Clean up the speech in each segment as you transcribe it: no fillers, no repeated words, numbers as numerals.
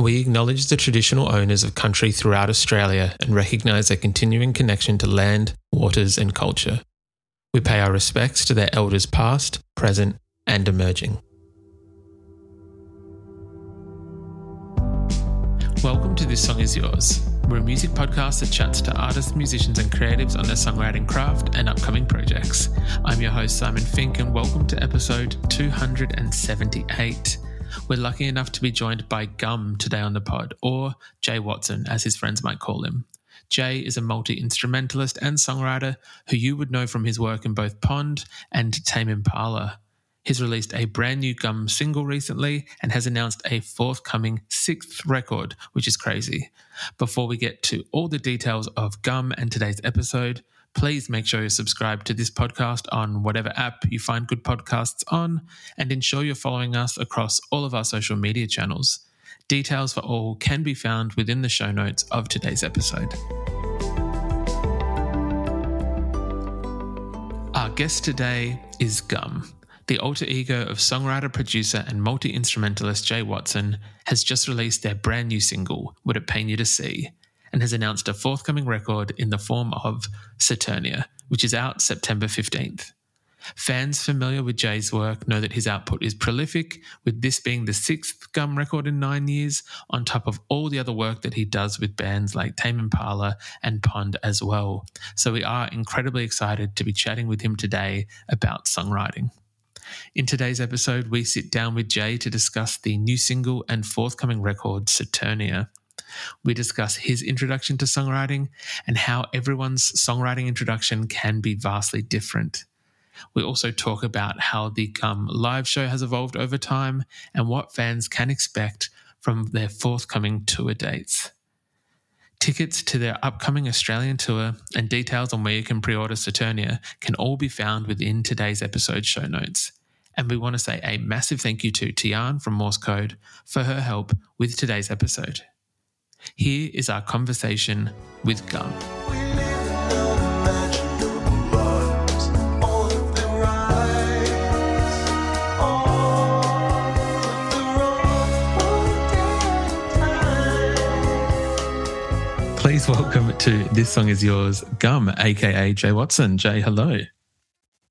We acknowledge the traditional owners of country throughout Australia and recognise their continuing connection to land, waters and culture. We pay our respects to their elders past, present and emerging. Welcome to This Song Is Yours. We're a music podcast that chats to artists, musicians and creatives on their songwriting craft and upcoming projects. I'm your host Simon Fink and welcome to episode 278. We're lucky enough to be joined by Gum today on the pod, or Jay Watson as his friends might call him. Jay is a multi-instrumentalist and songwriter who you would know from his work in both Pond and Tame Impala. He's released a brand new Gum single recently and has announced a forthcoming 6th record, which is crazy. Before we get to all the details of Gum and today's episode, please make sure you're subscribed to this podcast on whatever app you find good podcasts on, and ensure you're following us across all of our social media channels. Details for all can be found within the show notes of today's episode. Our guest today is Gum. The alter ego of songwriter, producer and multi-instrumentalist Jay Watson has just released their brand new single, Would It Pain You to See, and has announced a forthcoming record in the form of Saturnia, which is out September 15th. Fans familiar with Jay's work know that his output is prolific, with this being the 6th Gum record in 9 years, on top of all the other work that he does with bands like Tame Impala and Pond as well. So we are incredibly excited to be chatting with him today about songwriting. In today's episode, we sit down with Jay to discuss the new single and forthcoming record, Saturnia. We discuss his introduction to songwriting and how everyone's songwriting introduction can be vastly different. We also talk about how the Gum live show has evolved over time and what fans can expect from their forthcoming tour dates. Tickets to their upcoming Australian tour and details on where you can pre-order Saturnia can all be found within today's episode show notes. And we want to say a massive thank you to Tiarne from Morse Code for her help with today's episode. Here is our conversation with Gum. Please welcome to This Song Is Yours, Gum, aka Jay Watson. Jay, hello.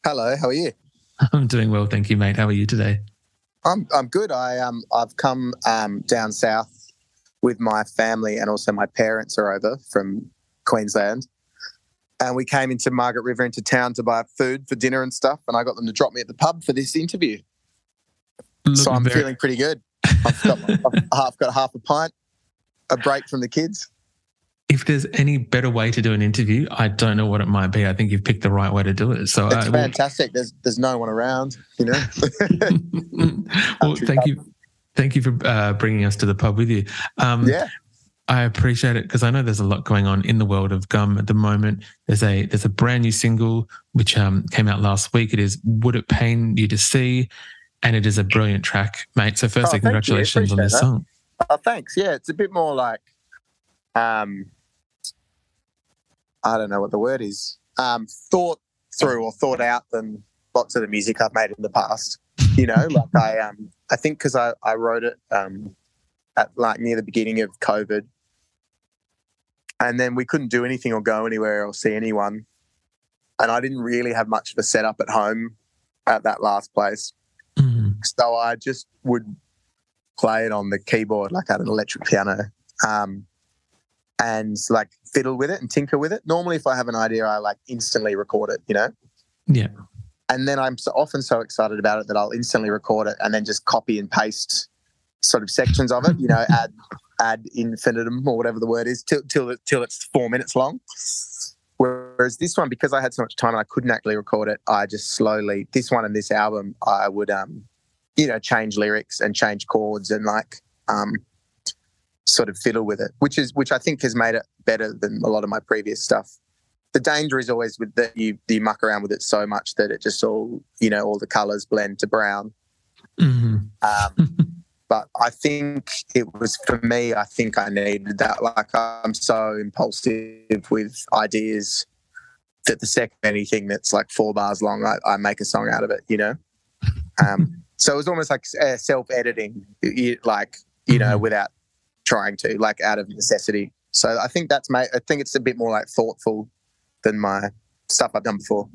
Hello, how are you? I'm doing well, thank you, mate. How are you today? I'm good. I've come down south with my family, and also my parents are over from Queensland. And we came into Margaret River into town to buy food for dinner and stuff, and I got them to drop me at the pub for this interview. So I'm feeling pretty good. I've got half a pint, a break from the kids. If there's any better way to do an interview, I don't know what it might be. I think you've picked the right way to do it. So it's fantastic. There's no one around, you know. Well, thank you for bringing us to the pub with you. Yeah, I appreciate it because I know there's a lot going on in the world of Gum at the moment. There's a brand new single which came out last week. It is Would It Pain You to See, and it is a brilliant track, mate. So firstly, congratulations on this song. Oh, thanks. Yeah, it's a bit more like I don't know what the word is, thought through or thought out than lots of the music I've made in the past. You know, like I think because I wrote it at like near the beginning of COVID, and then we couldn't do anything or go anywhere or see anyone, and I didn't really have much of a setup at home at that last place. Mm-hmm. So I just would play it on the keyboard like at an electric piano. And like fiddle with it and tinker with it. Normally, if I have an idea, I like instantly record it, you know? Yeah. And then I'm often so excited about it that I'll instantly record it and then just copy and paste sort of sections of it, you know, ad infinitum or whatever the word is till it's 4 minutes long. Whereas this one, because I had so much time and I couldn't actually record it, I just slowly, this one and this album, I would you know, change lyrics and change chords and like sort of fiddle with it, which I think has made it better than a lot of my previous stuff. The danger is always with that you muck around with it so much that it just all, you know, all the colours blend to brown. Mm-hmm. But I think it was for me, I think I needed that. Like, I'm so impulsive with ideas that the second anything that's like 4 bars long, I make a song out of it, you know? So it was almost like self-editing, like, you know, without trying to, like out of necessity. So I think that's I think it's a bit more like thoughtful than my stuff I've done before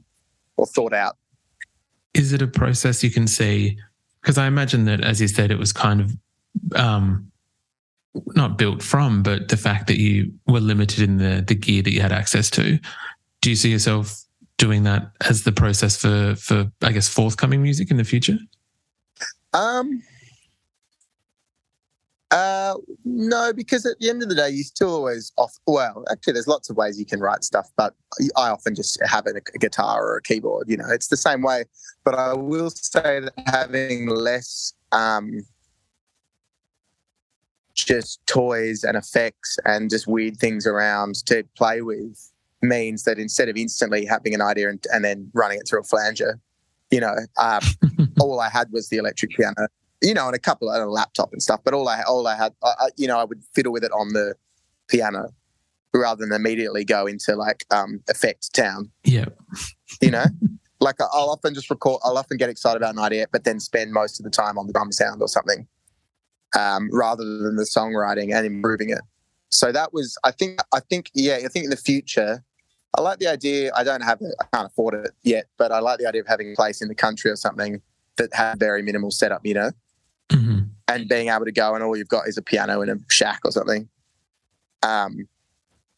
or thought out. Is it a process you can see? Because I imagine that, as you said, it was kind of not built from, but the fact that you were limited in the gear that you had access to. Do you see yourself doing that as the process for I guess, forthcoming music in the future? No, because at the end of the day, you still always well, actually, there's lots of ways you can write stuff, but I often just have a guitar or a keyboard, you know, it's the same way. But I will say that having less just toys and effects and just weird things around to play with means that instead of instantly having an idea and then running it through a flanger, you know, all I had was the electric piano, you know, and a laptop and stuff. But all I had, you know, I would fiddle with it on the piano rather than immediately go into like effect town. Yeah, you know, like I'll often get excited about an idea, but then spend most of the time on the drum sound or something rather than the songwriting and improving it. So that was, I think in the future, I like the idea. I can't afford it yet, but I like the idea of having a place in the country or something that had very minimal setup, you know, and being able to go and all you've got is a piano in a shack or something. And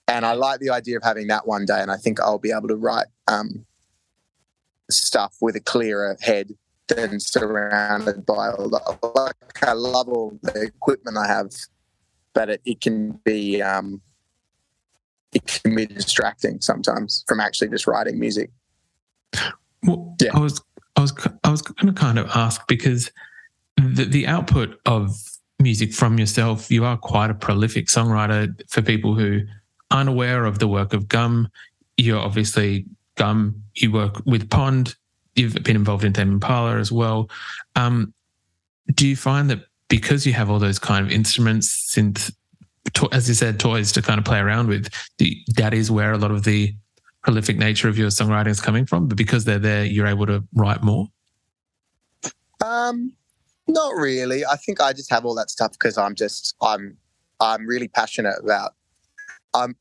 I like the idea of having that one day, and I think I'll be able to write stuff with a clearer head than surrounded by all the, like, I love all the equipment I have, but it can be distracting sometimes from actually just writing music. Well, yeah. I was going to kind of ask, because the output of music from yourself, you are quite a prolific songwriter. For people who aren't aware of the work of Gum, you're obviously Gum. You work with Pond. You've been involved in Tame Impala as well. Do you find that because you have all those kind of instruments, synth, as you said, toys to kind of play around with, that is where a lot of the prolific nature of your songwriting is coming from, but because they're there, you're able to write more? Not really. I think I just have all that stuff because I'm really passionate about. I'm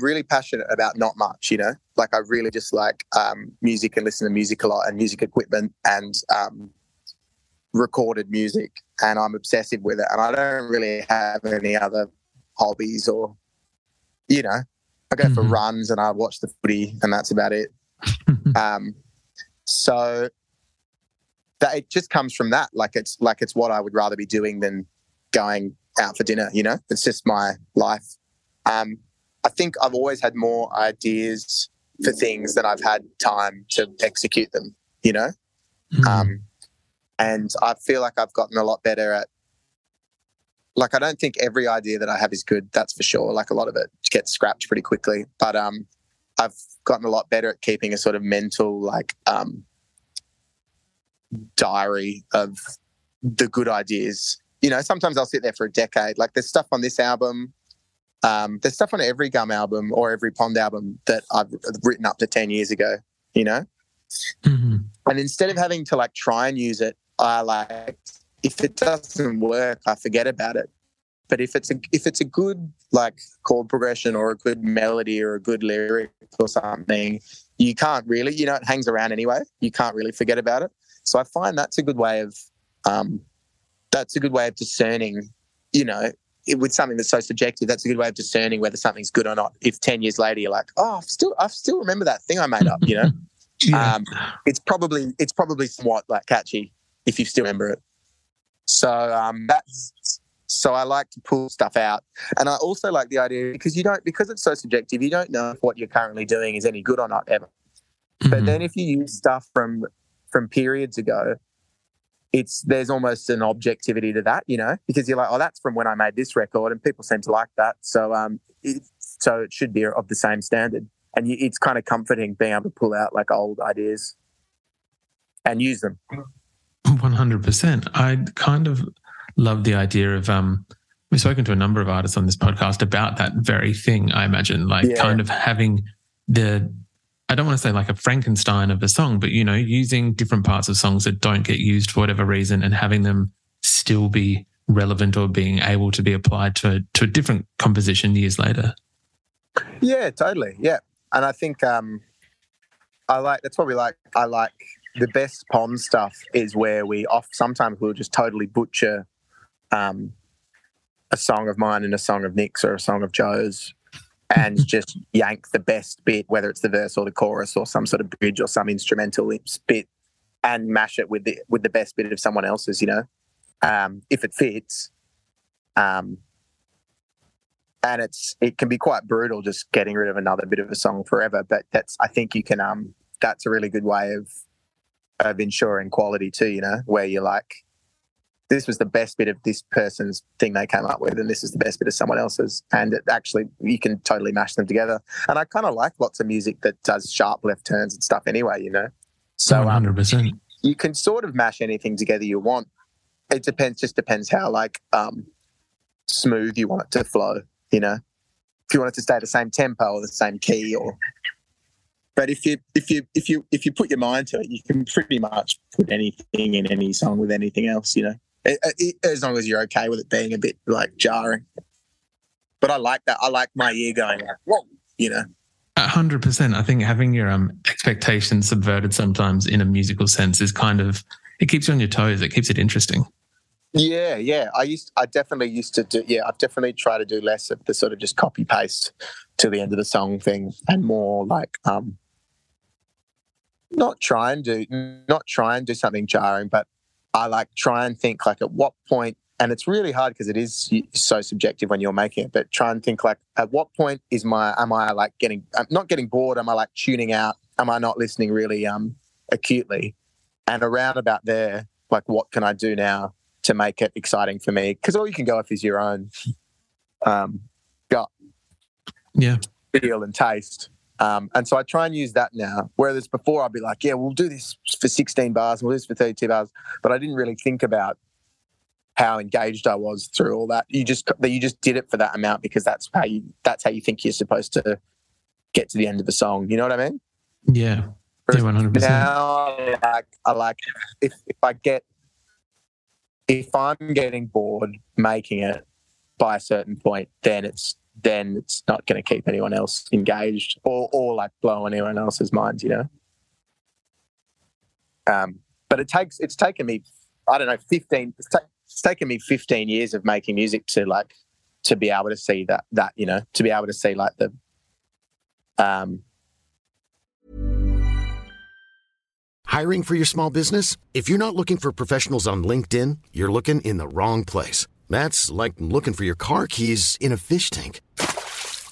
really passionate about not much, you know. Like, I really just like music and listen to music a lot, and music equipment and recorded music, and I'm obsessive with it. And I don't really have any other hobbies or, you know. I go for runs and I watch the footy, and that's about it. So that it just comes from that. Like it's what I would rather be doing than going out for dinner. You know, it's just my life. I think I've always had more ideas for things than I've had time to execute them. You know, and I feel like I've gotten a lot better at. Like, I don't think every idea that I have is good, that's for sure. Like, a lot of it gets scrapped pretty quickly. But I've gotten a lot better at keeping a sort of mental, like, diary of the good ideas. You know, sometimes I'll sit there for a decade. Like, there's stuff on this album. There's stuff on every Gum album or every Pond album that I've written up to 10 years ago, you know? Mm-hmm. And instead of having to, like, try and use it, I, like... if it doesn't work, I forget about it. But if it's a good, like, chord progression or a good melody or a good lyric or something, you can't really, you know, it hangs around anyway. You can't really forget about it. So I find that's a good way of discerning, you know, with something that's so subjective. That's a good way of discerning whether something's good or not. If 10 years later you're like, oh, I still remember that thing I made up, you know, it's probably somewhat, like, catchy if you still remember it. So so I like to pull stuff out, and I also like the idea because it's so subjective. You don't know if what you're currently doing is any good or not ever. But then if you use stuff from periods ago, there's almost an objectivity to that, you know, because you're like, oh, that's from when I made this record and people seem to like that. So it should be of the same standard. And it's kind of comforting being able to pull out like old ideas and use them. 100%. I kind of love the idea of, we've spoken to a number of artists on this podcast about that very thing, I imagine, like kind of having the, I don't want to say like a Frankenstein of a song, but, you know, using different parts of songs that don't get used for whatever reason and having them still be relevant or being able to be applied to a different composition years later. Yeah, totally. Yeah. And I think that's what we like. I like the best Pond stuff is where sometimes we'll just totally butcher a song of mine and a song of Nick's or a song of Joe's and just yank the best bit, whether it's the verse or the chorus or some sort of bridge or some instrumental bit, and mash it with the best bit of someone else's, you know, if it fits. And it can be quite brutal just getting rid of another bit of a song forever. But that's a really good way of ensuring quality too, you know, where you're like, this was the best bit of this person's thing they came up with and this is the best bit of someone else's. And it actually, you can totally mash them together. And I kind of like lots of music that does sharp left turns and stuff anyway, you know. So 100%. You can sort of mash anything together you want. It just depends how like smooth you want it to flow. You know, if you want it to stay the same tempo or the same key, but if you put your mind to it, you can pretty much put anything in any song with anything else. You know, as long as you're okay with it being a bit like jarring. But I like that. I like my ear going like, whoa, you know. 100%. I think having your expectations subverted sometimes in a musical sense is kind of, it keeps you on your toes. It keeps it interesting. Yeah. I've definitely tried to do less of the sort of just copy paste to the end of the song thing and more like not try and do something jarring, but I like try and think like at what point, and it's really hard because it is so subjective when you're making it, but try and think like at what point am I like not getting bored? Am I like tuning out? Am I not listening really acutely? And around about there, like what can I do now to make it exciting for me? Because all you can go off is your own gut, feel and taste. And so I try and use that now. Whereas before I'd be like, yeah, we'll do this for 16 bars and we'll do this for 32 bars. But I didn't really think about how engaged I was through all that. You just did it for that amount because that's how you think you're supposed to get to the end of the song. You know what I mean? Yeah. 100%. Now I like if I'm getting bored making it by a certain point, then it's not going to keep anyone else engaged or like blow anyone else's minds, you know. But it's taken me 15 years of making music to be able to see that, you know, to be able to see like the Hiring for your small business? If you're not looking for professionals on LinkedIn, you're looking in the wrong place. That's like looking for your car keys in a fish tank.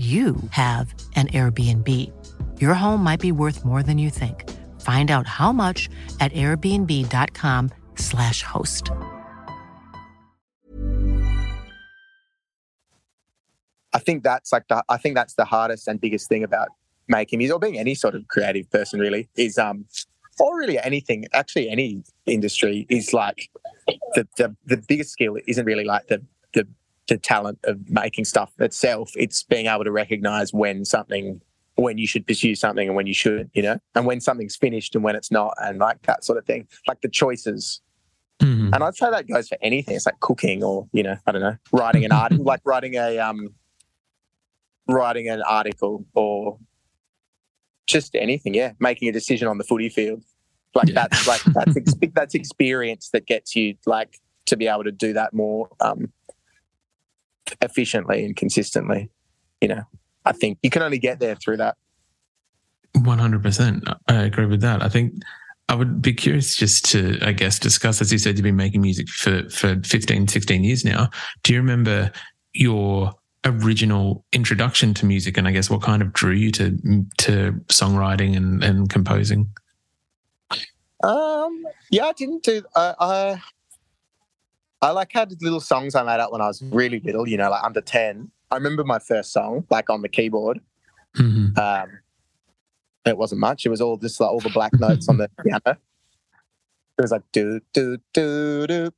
you have an Airbnb. Your home might be worth more than you think. Find out how much at airbnb.com/host. I think that's the hardest and biggest thing about making music or being any sort of creative person really is, or really anything, actually any industry, is like the biggest skill isn't really like the talent of making stuff itself. It's being able to recognize when something when you should pursue something and when you shouldn't, you know, and when something's finished and when it's not, and like that sort of thing, like the choices. Mm-hmm. And I'd say that goes for anything. It's like cooking or, you know, I don't know, writing an article, like writing an article or just anything. Yeah. Making a decision on the footy field. Like that's like, that's experience that gets you like to be able to do that more efficiently and consistently, you know. I think you can only get there through that. 100%. I agree with that. I think I would be curious just to, I guess, discuss, as you said, you've been making music for 15, 16 years now. Do you remember your original introduction to music, and I guess what kind of drew you to songwriting and composing? Yeah, I didn't do... I like had little songs I made up when I was really little, you know, like under 10. I remember my first song, like on the keyboard. Mm-hmm. It wasn't much. It was all just like all the black notes on the piano. It was like do do do do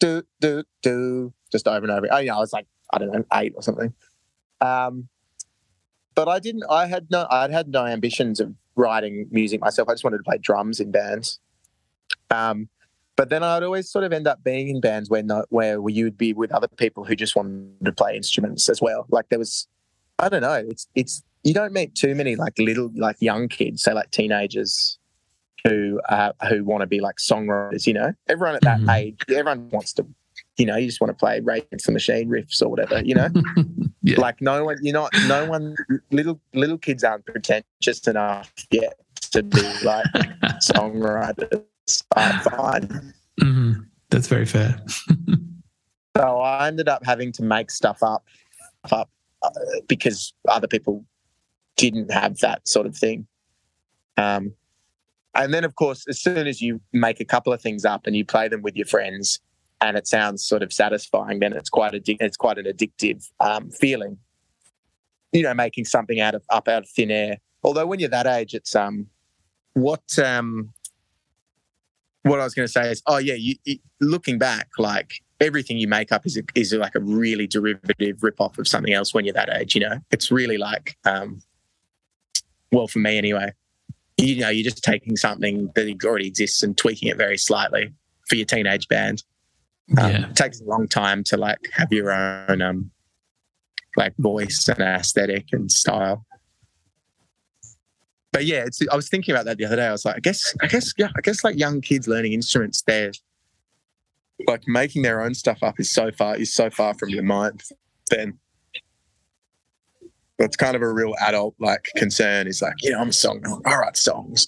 do do do, just over and over. Oh yeah, I was like, I don't know, 8 or something. But I didn't. I had no ambitions of writing music myself. I just wanted to play drums in bands. But then I'd always sort of end up being in bands where you'd be with other people who just wanted to play instruments as well. Like there was, I don't know, it's you don't meet too many like little, like young kids, say like teenagers who want to be like songwriters, you know. Everyone at that mm-hmm. age, everyone wants to, you know, you just want to play Rage Against the Machine riffs or whatever, you know. Yeah. Like little kids aren't pretentious enough yet to be like songwriters. Fine. Mm-hmm. That's very fair. So I ended up having to make stuff up because other people didn't have that sort of thing. And then, of course, as soon as you make a couple of things up and you play them with your friends, and it sounds sort of satisfying, then it's quite an addictive feeling. You know, making something out of thin air. Although when you're that age, it's What I was going to say is, you looking back, like everything you make up is like a really derivative rip-off of something else when you're that age, you know. It's really like, well, for me anyway, you know, you're just taking something that already exists and tweaking it very slightly for your teenage band. It takes a long time to like have your own like voice and aesthetic and style. But yeah, I was thinking about that the other day. I was like, I guess like young kids learning instruments, they're like making their own stuff up is so far from your mind. Then that's kind of a real adult like concern. Is like, you know, I'm a songwriter. I write songs.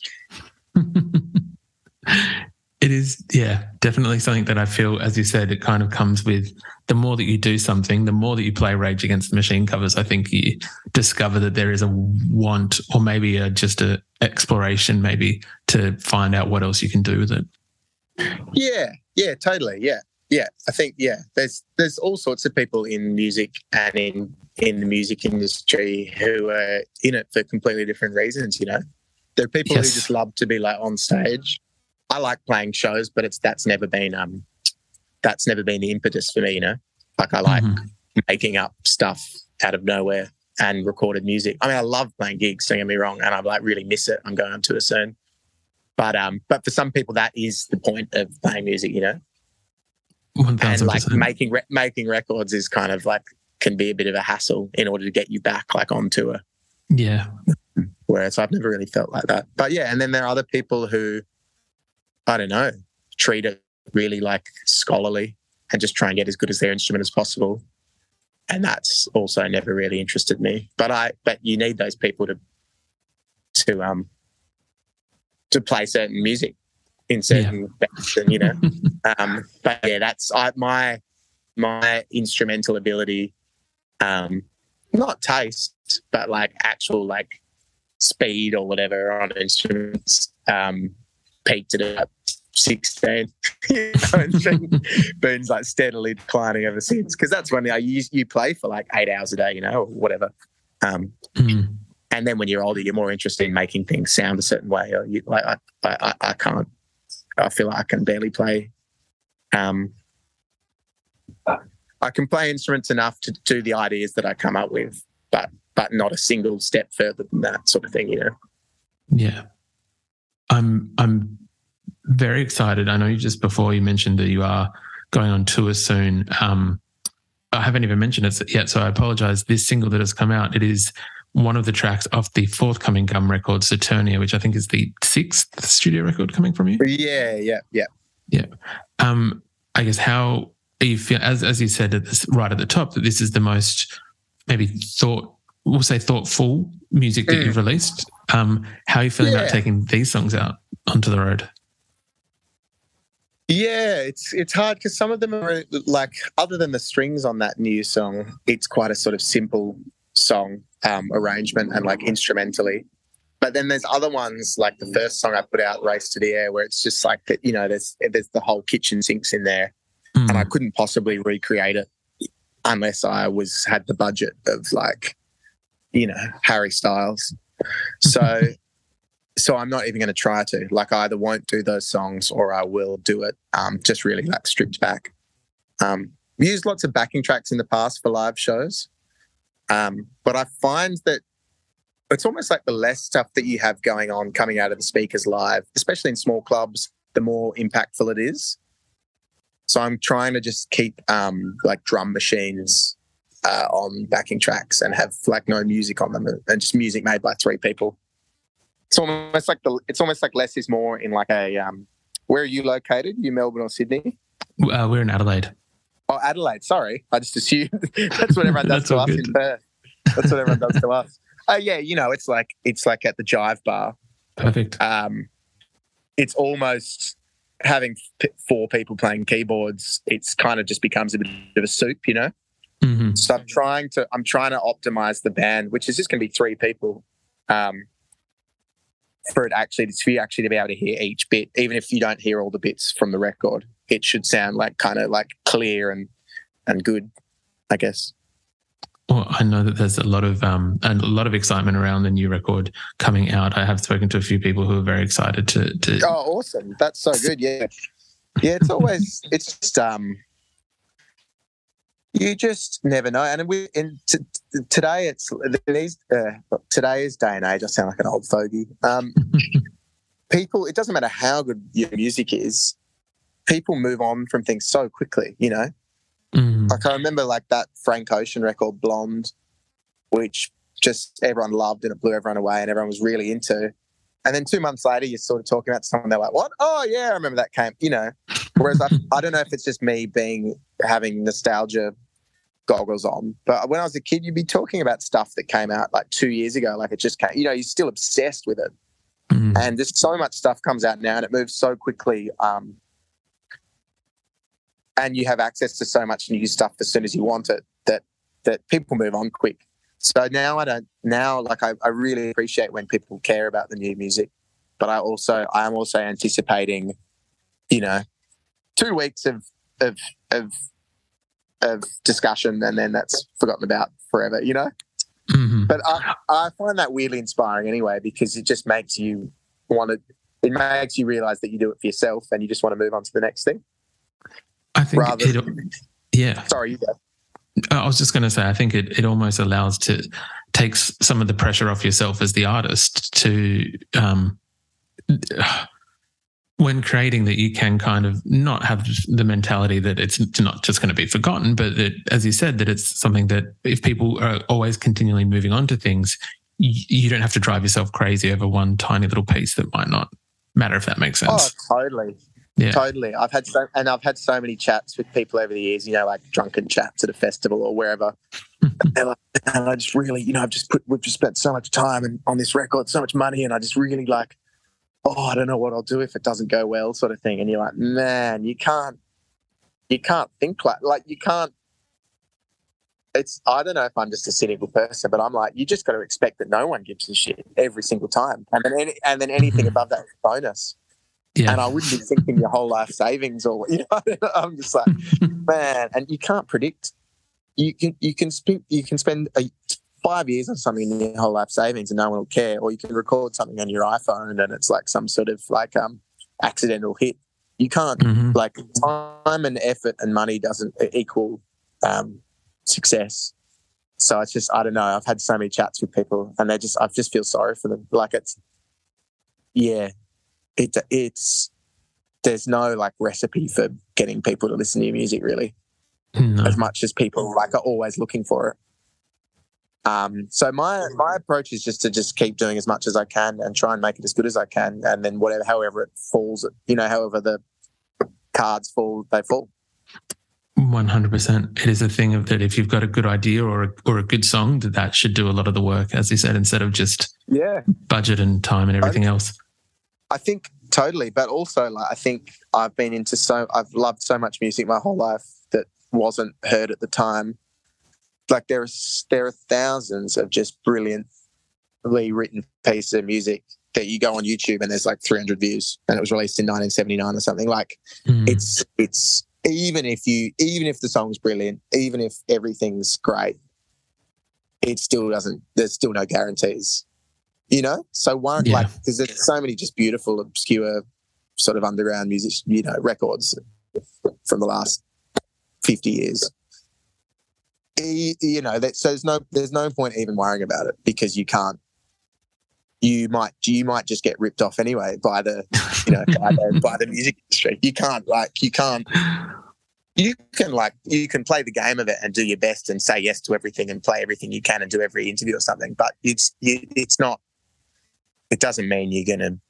It is, yeah, definitely something that I feel, as you said, it kind of comes with the more that you do something, the more that you play Rage Against the Machine covers, I think you discover that there is a want or maybe just a exploration maybe to find out what else you can do with it. Yeah, totally, yeah. Yeah, I think, yeah, there's all sorts of people in music and in the music industry who are in it for completely different reasons, you know. There are people who just love to be like on stage. I like playing shows, but that's never been the impetus for me, you know. Like I like making up stuff out of nowhere and recorded music. I mean, I love playing gigs, don't get me wrong, and I like really miss it. I'm going on tour soon, but for some people that is the point of playing music, you know. 1,000%. And like making records is kind of like can be a bit of a hassle in order to get you back like on tour. Yeah. Whereas I've never really felt like that, but yeah. And then there are other people who, I don't know, treat it really like scholarly and just try and get as good as their instrument as possible. And that's also never really interested me. But you need those people to play certain music in certain bands, and you know. But yeah, that's my instrumental ability, not taste, but like actual like speed or whatever on instruments. Peaked at about 16, you know, and been like steadily declining ever since. Because that's when you play for like 8 hours a day, you know, or whatever. And then when you're older, you're more interested in making things sound a certain way. Or you like, I can't. I feel like I can barely play. I can play instruments enough to do the ideas that I come up with, but but not a single step further than that sort of thing, you know. Yeah. I'm very excited. I know you just before you mentioned that you are going on tour soon. I haven't even mentioned it yet, so I apologise. This single that has come out, it is one of the tracks off the forthcoming Gum record, Saturnia, which I think is the 6th studio record coming from you. Yeah. I guess how are you feel as you said at this, right at the top, that this is the most maybe thoughtful music that you've released. How are you feeling about taking these songs out onto the road? Yeah, it's hard because some of them are like, other than the strings on that new song, it's quite a sort of simple song arrangement and like instrumentally. But then there's other ones like the first song I put out, Race to the Air, where it's just like, you know, there's the whole kitchen sinks in there, and I couldn't possibly recreate it unless I had the budget of like, you know, Harry Styles. So I'm not even going to try to. Like, I either won't do those songs or I will do it, just really like stripped back. We used lots of backing tracks in the past for live shows, but I find that it's almost like the less stuff that you have going on coming out of the speakers live, especially in small clubs, the more impactful it is. So I'm trying to just keep like drum machines on backing tracks and have like no music on them and just music made by three people. It's almost like less is more in like a where are you located? You Melbourne or Sydney? We're in Adelaide. Oh, Adelaide. Sorry, I just assumed that's what everyone does to us in Perth. That's what everyone does to us. Oh yeah, you know, it's like at the Jive Bar. Perfect. It's almost having four people playing keyboards. It's kind of just becomes a bit of a soup, you know. Mm-hmm. So I'm trying to optimize the band, which is just going to be three people. For you actually to be able to hear each bit, even if you don't hear all the bits from the record, it should sound like kind of like clear and good, I guess. Well, I know that there's a lot of excitement around the new record coming out. I have spoken to a few people who are very excited to... Oh, awesome! That's so good. Yeah, yeah. It's always it's just you just never know. And today today's day and age, I sound like an old fogey. People, it doesn't matter how good your music is, people move on from things so quickly, you know? Mm. Like I remember like that Frank Ocean record, Blonde, which just everyone loved and it blew everyone away and everyone was really into. And then 2 months later, you're sort of talking about someone, they're like, what? Oh, yeah, I remember that came, you know? Whereas I don't know if it's just me having nostalgia goggles on, but when I was a kid, you'd be talking about stuff that came out like 2 years ago, like it just came, you know, you're still obsessed with it. Mm. And there's so much stuff comes out now and it moves so quickly. And you have access to so much new stuff as soon as you want it that people move on quick. So now I really appreciate when people care about the new music, but I'm also anticipating, you know, 2 weeks of discussion and then that's forgotten about forever, you know? Mm-hmm. But I find that weirdly inspiring anyway, because it just makes you makes you realise that you do it for yourself and you just want to move on to the next thing. I think yeah. Sorry, you go. I was just going to say, I think it almost allows to take some of the pressure off yourself as the artist to... when creating that, you can kind of not have the mentality that it's not just going to be forgotten, but that, as you said, that it's something that if people are always continually moving on to things, you don't have to drive yourself crazy over one tiny little piece that might not matter, if that makes sense. Oh, totally. Yeah. Totally. I've had so many chats with people over the years, you know, like drunken chats at a festival or wherever. And I just really, you know, we've just spent so much time and on this record, so much money, and I just really like, oh, I don't know what I'll do if it doesn't go well, sort of thing. And you're like, man, you can't think like you can't. It's, I don't know if I'm just a cynical person, but I'm like, you just got to expect that no one gives a shit every single time. And then anything above that is a bonus. Yeah. And I wouldn't be thinking your whole life savings or, you know, I'm just like, man, and you can't predict. You can spend 5 years on something in your whole life savings and no one will care, or you can record something on your iPhone and it's like some sort of like accidental hit. You can't like time and effort and money doesn't equal success. So it's just, I don't know. I've had so many chats with people and I just feel sorry for them. Like it's, yeah, it's, there's no like recipe for getting people to listen to your music really, as much as people like are always looking for it. So my approach is just to keep doing as much as I can and try and make it as good as I can. And then however it falls, you know, however the cards fall, they fall. 100%. It is a thing of that if you've got a good idea or a good song, that should do a lot of the work, as you said, instead of just budget and time and everything else. I think totally. But also like, I think I've loved so much music my whole life that wasn't heard at the time. Like there are thousands of just brilliantly written pieces of music that you go on YouTube and there's like 300 views and it was released in 1979 or something. Like it's even if the song's brilliant, even if everything's great, there's still no guarantees, you know? So because there's so many just beautiful, obscure sort of underground music, you know, records from the last 50 years. You know, that, so there's no point even worrying about it because you might just get ripped off anyway by the, you know, by the music industry. You can play the game of it and do your best and say yes to everything and play everything you can and do every interview or something, but it doesn't mean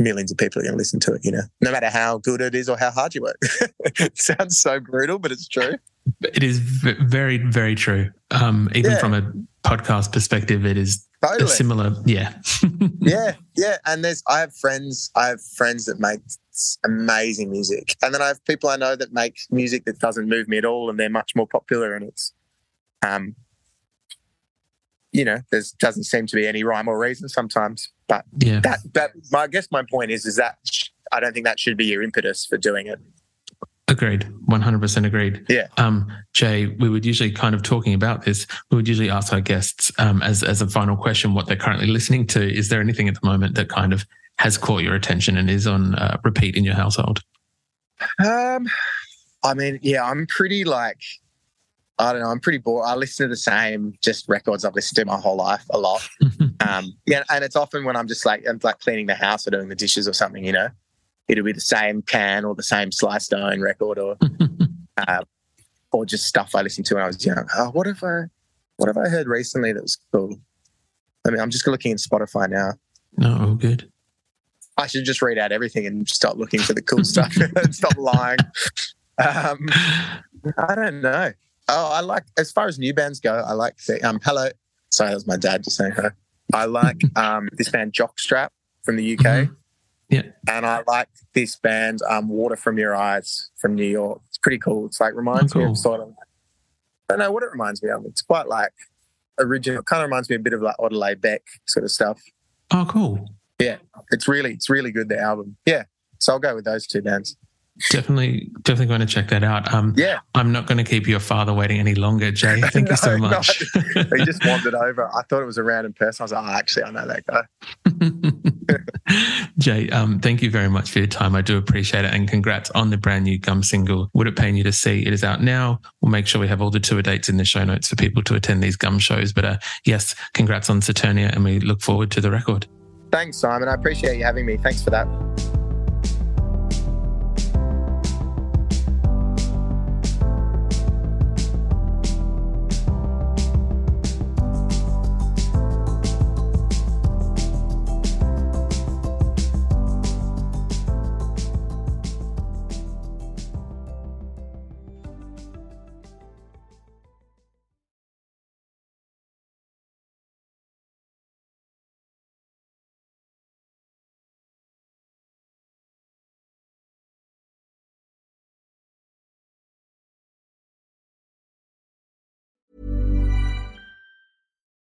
millions of people are going to listen to it, you know, no matter how good it is or how hard you work. It sounds so brutal, but it's true. It is very, very true. Even from a podcast perspective, it is totally a similar. Yeah. Yeah. And I have friends that make amazing music. And then I have people I know that make music that doesn't move me at all. And they're much more popular. And it's, you know, there doesn't seem to be any rhyme or reason sometimes, but I guess my point is that I don't think that should be your impetus for doing it. Agreed. 100% agreed. Yeah. Jay, we would usually kind of talking about this, we would usually ask our guests as a final question what they're currently listening to. Is there anything at the moment that kind of has caught your attention and is on repeat in your household? I mean, yeah, I'm pretty like, I don't know, I'm pretty bored. I listen to the same just records I've listened to my whole life a lot. Yeah, and it's often when I'm just like, I'm like cleaning the house or doing the dishes or something, you know. It'll be the same Can or the same Sliced Iron record or just stuff I listened to when I was young. Oh, what have I heard recently that was cool? I mean, I'm just looking in Spotify now. No, good. I should just read out everything and stop looking for the cool stuff and stop lying. I don't know. Oh, I like, as far as new bands go, I like hello. Sorry, that was my dad just saying hello. I like this band Jockstrap from the UK. Mm-hmm. Yeah, and I like this band, Water from Your Eyes from New York. It's pretty cool. It's like reminds me of sort of, I don't know what it reminds me of. It's quite like original. It kind of reminds me a bit of like Odelay Beck sort of stuff. Oh, cool. Yeah, it's really good. The album. Yeah, so I'll go with those two bands. Definitely going to check that out. I'm not going to keep your father waiting any longer, Jay. Thank you so much. He just wandered over. I thought it was a random person. I was like, oh, actually, I know that guy. Jay, thank you very much for your time. I do appreciate it. And congrats on the brand new Gum single, Would It Pain You to See? It is out now. We'll make sure we have all the tour dates in the show notes for people to attend these Gum shows. But yes, congrats on Saturnia and we look forward to the record. Thanks, Simon. I appreciate you having me. Thanks for that.